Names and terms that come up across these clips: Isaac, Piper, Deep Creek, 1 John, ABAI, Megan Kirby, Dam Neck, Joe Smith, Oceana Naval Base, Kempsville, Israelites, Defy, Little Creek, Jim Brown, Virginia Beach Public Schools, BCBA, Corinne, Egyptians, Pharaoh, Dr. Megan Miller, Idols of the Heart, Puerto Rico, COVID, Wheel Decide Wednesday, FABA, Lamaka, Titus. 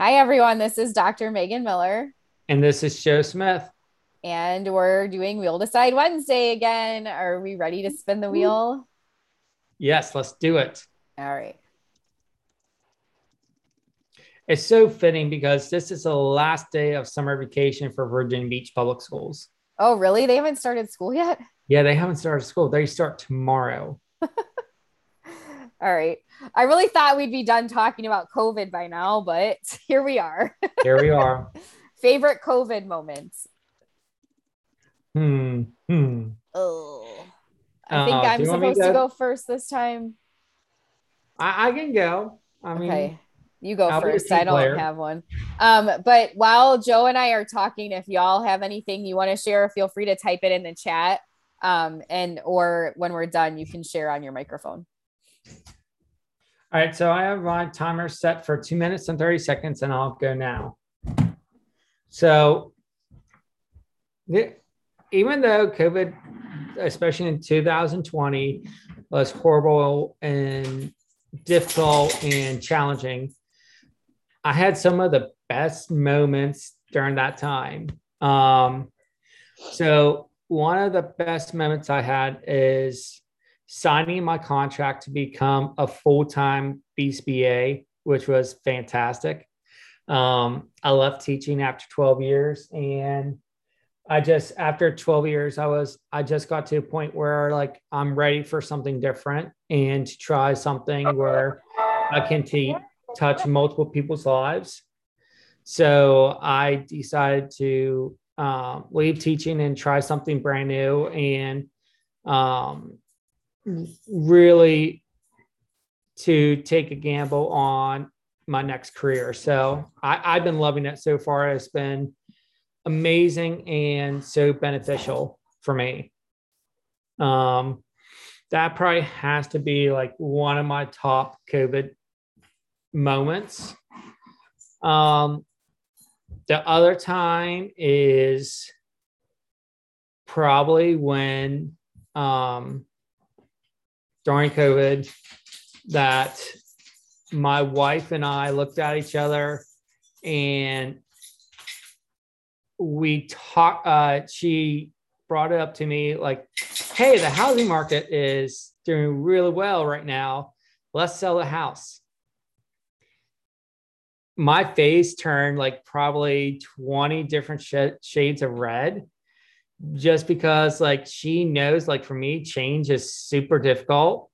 Hi, everyone. This is Dr. Megan Miller. And this is Joe Smith. And we're doing Wheel Decide Wednesday again. Are we ready to spin the wheel? Yes, let's do it. All right. It's so fitting because this is the last day of summer vacation for Virginia Beach Public Schools. Oh, really? They haven't started school yet? Yeah, they haven't started school. They start tomorrow. All right. I really thought we'd be done talking about COVID by now, but here we are. Here we are. Favorite COVID moments. Oh, I think I'm supposed to go first this time. I can go. I mean, okay. You go first. I don't have one. But while Joe and I are talking, if y'all have anything you want to share, feel free to type it in the chat. And, or when we're done, you can share on your microphone. All right, so I have my timer set for 2 minutes and 30 seconds, and I'll go now. So even though COVID, especially in 2020, was horrible and difficult and challenging, I had some of the best moments during that time. So one of the best moments I had is signing my contract to become a full-time BCBA, which was fantastic. I left teaching after 12 years. And I just, after 12 years, I just got to a point where like, I'm ready for something different and to try something where I can touch multiple people's lives. So I decided to leave teaching and try something brand new and really to take a gamble on my next career. So I've been loving it so far. It's been amazing and so beneficial for me. That probably has to be like one of my top COVID moments. The other time is probably when during COVID that my wife and I looked at each other and we talked, she brought it up to me like, hey, the housing market is doing really well right now. Let's sell the house. My face turned like probably 20 different shades of red. Just because like she knows like for me change is super difficult,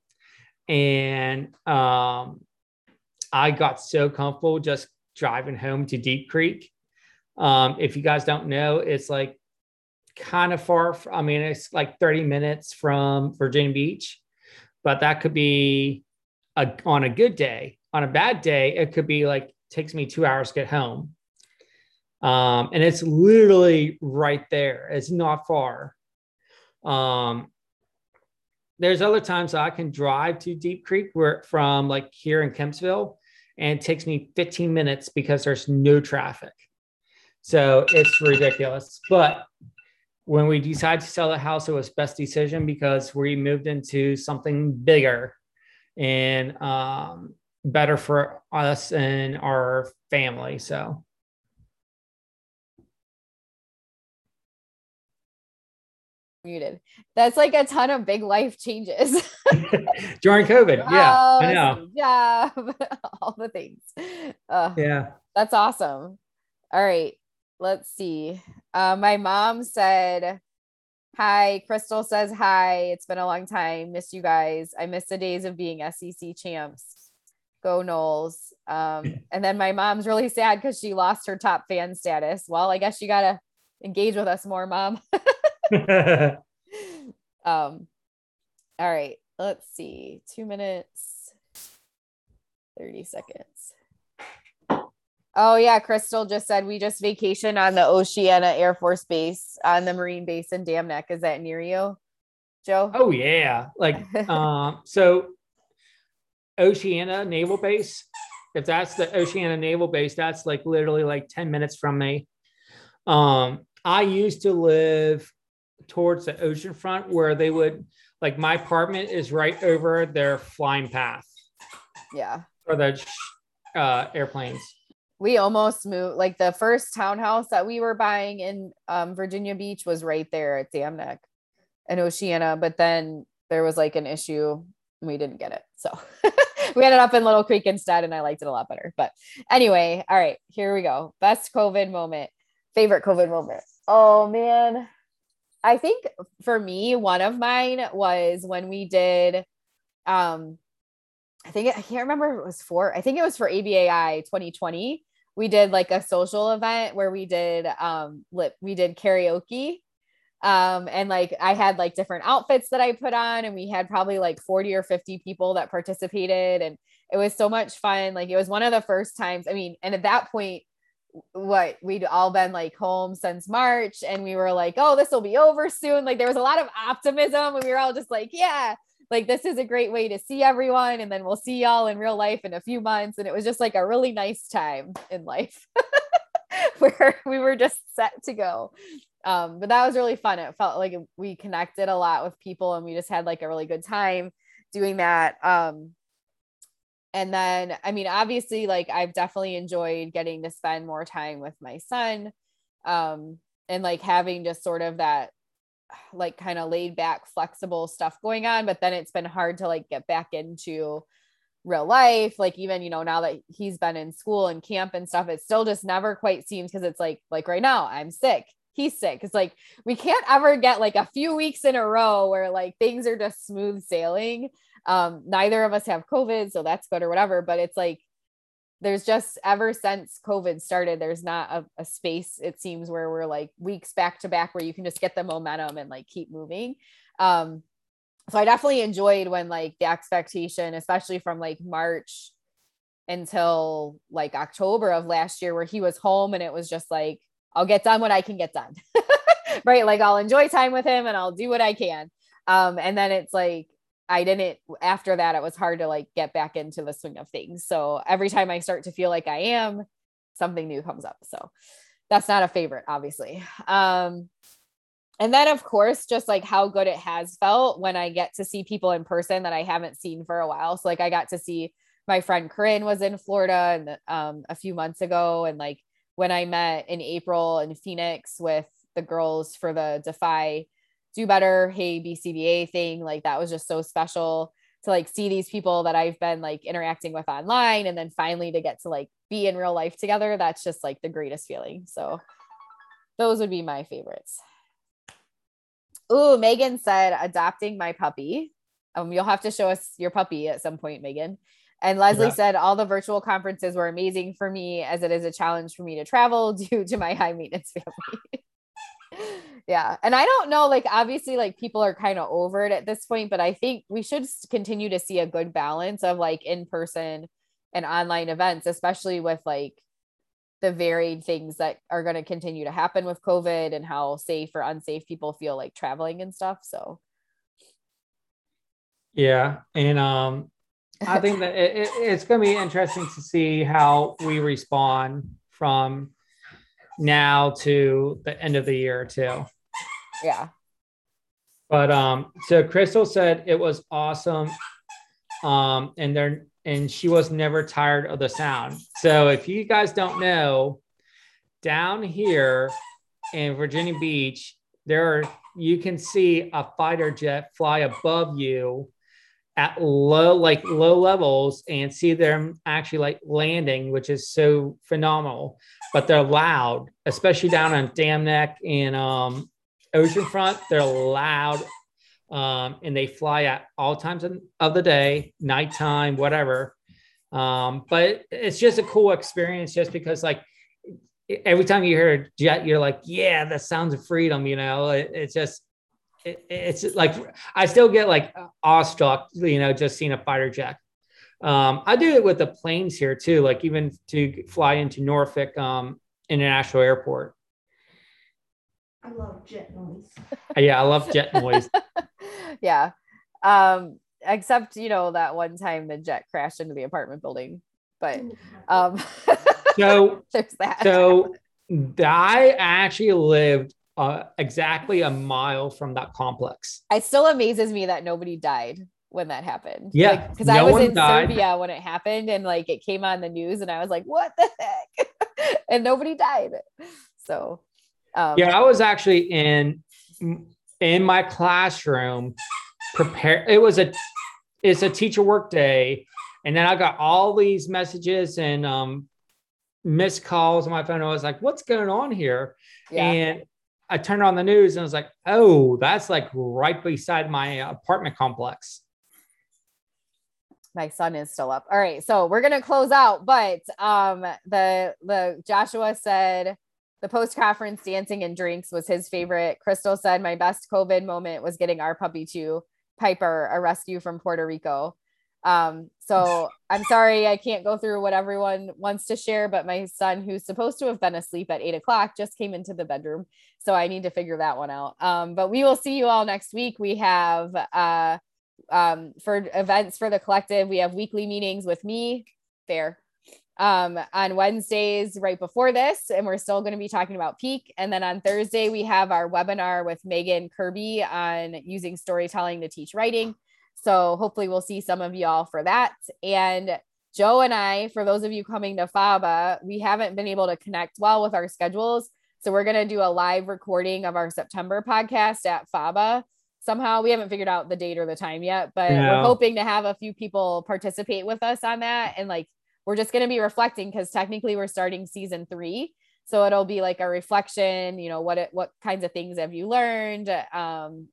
and I got so comfortable just driving home to Deep Creek. If you guys don't know, it's like kind of far it's like 30 minutes from Virginia Beach, but that could be on a good day. On a bad day it could be like takes me 2 hours to get home. And it's literally right there. It's not far. There's other times I can drive to Deep Creek where from like here in Kempsville, and it takes me 15 minutes because there's no traffic. So it's ridiculous. But when we decided to sell the house, it was best decision because we moved into something bigger and better for us and our family. So. Muted. That's like a ton of big life changes during COVID. Yeah, oh, I know. Yeah, all the things. Yeah, that's awesome. All right, let's see. My mom said hi. Crystal says hi. It's been a long time. Miss you guys. I miss the days of being SEC champs. Go Knowles. And then my mom's really sad because she lost her top fan status. Well, I guess you gotta engage with us more, Mom. All right, let's see. 2 minutes, 30 seconds. Oh yeah. Crystal just said, we just vacationed on the Oceana Air Force Base on the Marine Base in Dam Neck. Is that near you, Joe? Oh yeah. Like, so Oceana Naval Base, if that's the Oceana Naval Base, that's like literally like 10 minutes from me. I used to live towards the ocean front where they would like my apartment is right over their flying path. Yeah. For the airplanes. we almost moved, like the first townhouse that we were buying in Virginia Beach was right there at Dam Neck and Oceana. But then there was like an issue. We didn't get it. So we ended up in Little Creek instead. And I liked it a lot better, but anyway, all right, here we go. Best COVID moment, favorite COVID moment. Oh man. I think for me, one of mine was when we did, I can't remember if it was for, I think it was for ABAI 2020. We did like a social event where we did karaoke. And like, I had like different outfits that I put on, and we had probably like 40 or 50 people that participated, and it was so much fun. Like it was one of the first times, I mean, and at that point, we'd all been like home since March, and we were like, oh, this will be over soon. Like there was a lot of optimism, and we were all just like, yeah, like this is a great way to see everyone. And then we'll see y'all in real life in a few months. And it was just like a really nice time in life where we were just set to go. But that was really fun. It felt like we connected a lot with people, and we just had like a really good time doing that. And then, I mean, obviously, like I've definitely enjoyed getting to spend more time with my son, and like having just sort of that like kind of laid back, flexible stuff going on. But then it's been hard to like get back into real life. Like even, you know, now that he's been in school and camp and stuff, it still just never quite seems, because it's like right now I'm sick. He's sick. It's like, we can't ever get like a few weeks in a row where like things are just smooth sailing. Neither of us have COVID, so that's good or whatever, but it's like, there's just ever since COVID started, there's not a space, it seems, where we're like weeks back to back where you can just get the momentum and like keep moving. So I definitely enjoyed when like the expectation, especially from like March until like October of last year, where he was home, and it was just like, I'll get done what I can get done, right? Like I'll enjoy time with him and I'll do what I can. And then it's like, after that, it was hard to like get back into the swing of things. So every time I start to feel like I am, something new comes up. So that's not a favorite, obviously. And then of course, just like how good it has felt when I get to see people in person that I haven't seen for a while. So like I got to see my friend Corinne was in Florida and, a few months ago. And like when I met in April in Phoenix with the girls for the Defy Do Better, Hey BCBA thing, like that was just so special to like see these people that I've been like interacting with online, and then finally to get to like be in real life together. That's just like the greatest feeling. So those would be my favorites. Ooh, Megan said adopting my puppy. You'll have to show us your puppy at some point, Megan. And Leslie said all the virtual conferences were amazing for me, as it is a challenge for me to travel due to my high maintenance family. Yeah. And I don't know, like, obviously like people are kind of over it at this point, but I think we should continue to see a good balance of like in-person and online events, especially with like the varied things that are going to continue to happen with COVID and how safe or unsafe people feel like traveling and stuff. So. Yeah. And I think that it's going to be interesting to see how we respond from now to the end of the year too. Yeah. But so Crystal said it was awesome. And she was never tired of the sound. So if you guys don't know, down here in Virginia Beach, you can see a fighter jet fly above you at low levels and see them actually like landing, which is so phenomenal. But they're loud, especially down on Dam Neck and Oceanfront. They're loud, and they fly at all times of the day, nighttime, whatever. But it's just a cool experience, just because like every time you hear a jet, you're like, yeah, that sounds of freedom. You know, it's like I still get like awestruck, you know, just seeing a fighter jet. I do it with the planes here too, like even to fly into Norfolk International Airport. I love jet noise. Yeah, I love jet noise. Yeah. Except, you know, that one time the jet crashed into the apartment building, but so there's that. So I actually lived exactly a mile from that complex. It still amazes me that nobody died when that happened. Yeah. Because I was in Serbia when it happened, and like it came on the news, and I was like, what the heck? and nobody died. So, yeah, I was actually in my classroom prepared. It's a teacher work day. And then I got all these messages and missed calls on my phone. I was like, what's going on here? Yeah. And I turned on the news and I was like, oh, that's like right beside my apartment complex. My son is still up. All right. So we're going to close out, but the Joshua said the post-conference dancing and drinks was his favorite. Crystal said my best COVID moment was getting our puppy too, Piper, a rescue from Puerto Rico. So I'm sorry, I can't go through what everyone wants to share, but my son, who's supposed to have been asleep at 8:00, just came into the bedroom. So I need to figure that one out. But we will see you all next week. We have, for events for the collective, we have weekly meetings with me there, on Wednesdays right before this. And we're still going to be talking about peak. And then on Thursday, we have our webinar with Megan Kirby on using storytelling to teach writing. So hopefully we'll see some of y'all for that. And Joe and I, for those of you coming to FABA, we haven't been able to connect well with our schedules. So we're going to do a live recording of our September podcast at FABA. Somehow we haven't figured out the date or the time yet, but we're hoping to have a few people participate with us on that. And like, we're just going to be reflecting because technically we're starting season 3. So it'll be like a reflection, you know, what kinds of things have you learned?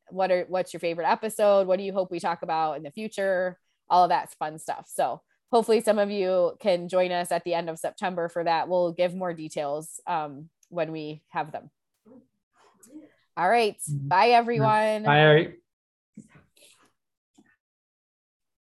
What's your favorite episode? What do you hope we talk about in the future? All of that's fun stuff. So hopefully some of you can join us at the end of September for that. We'll give more details when we have them. All right. Bye everyone. Bye.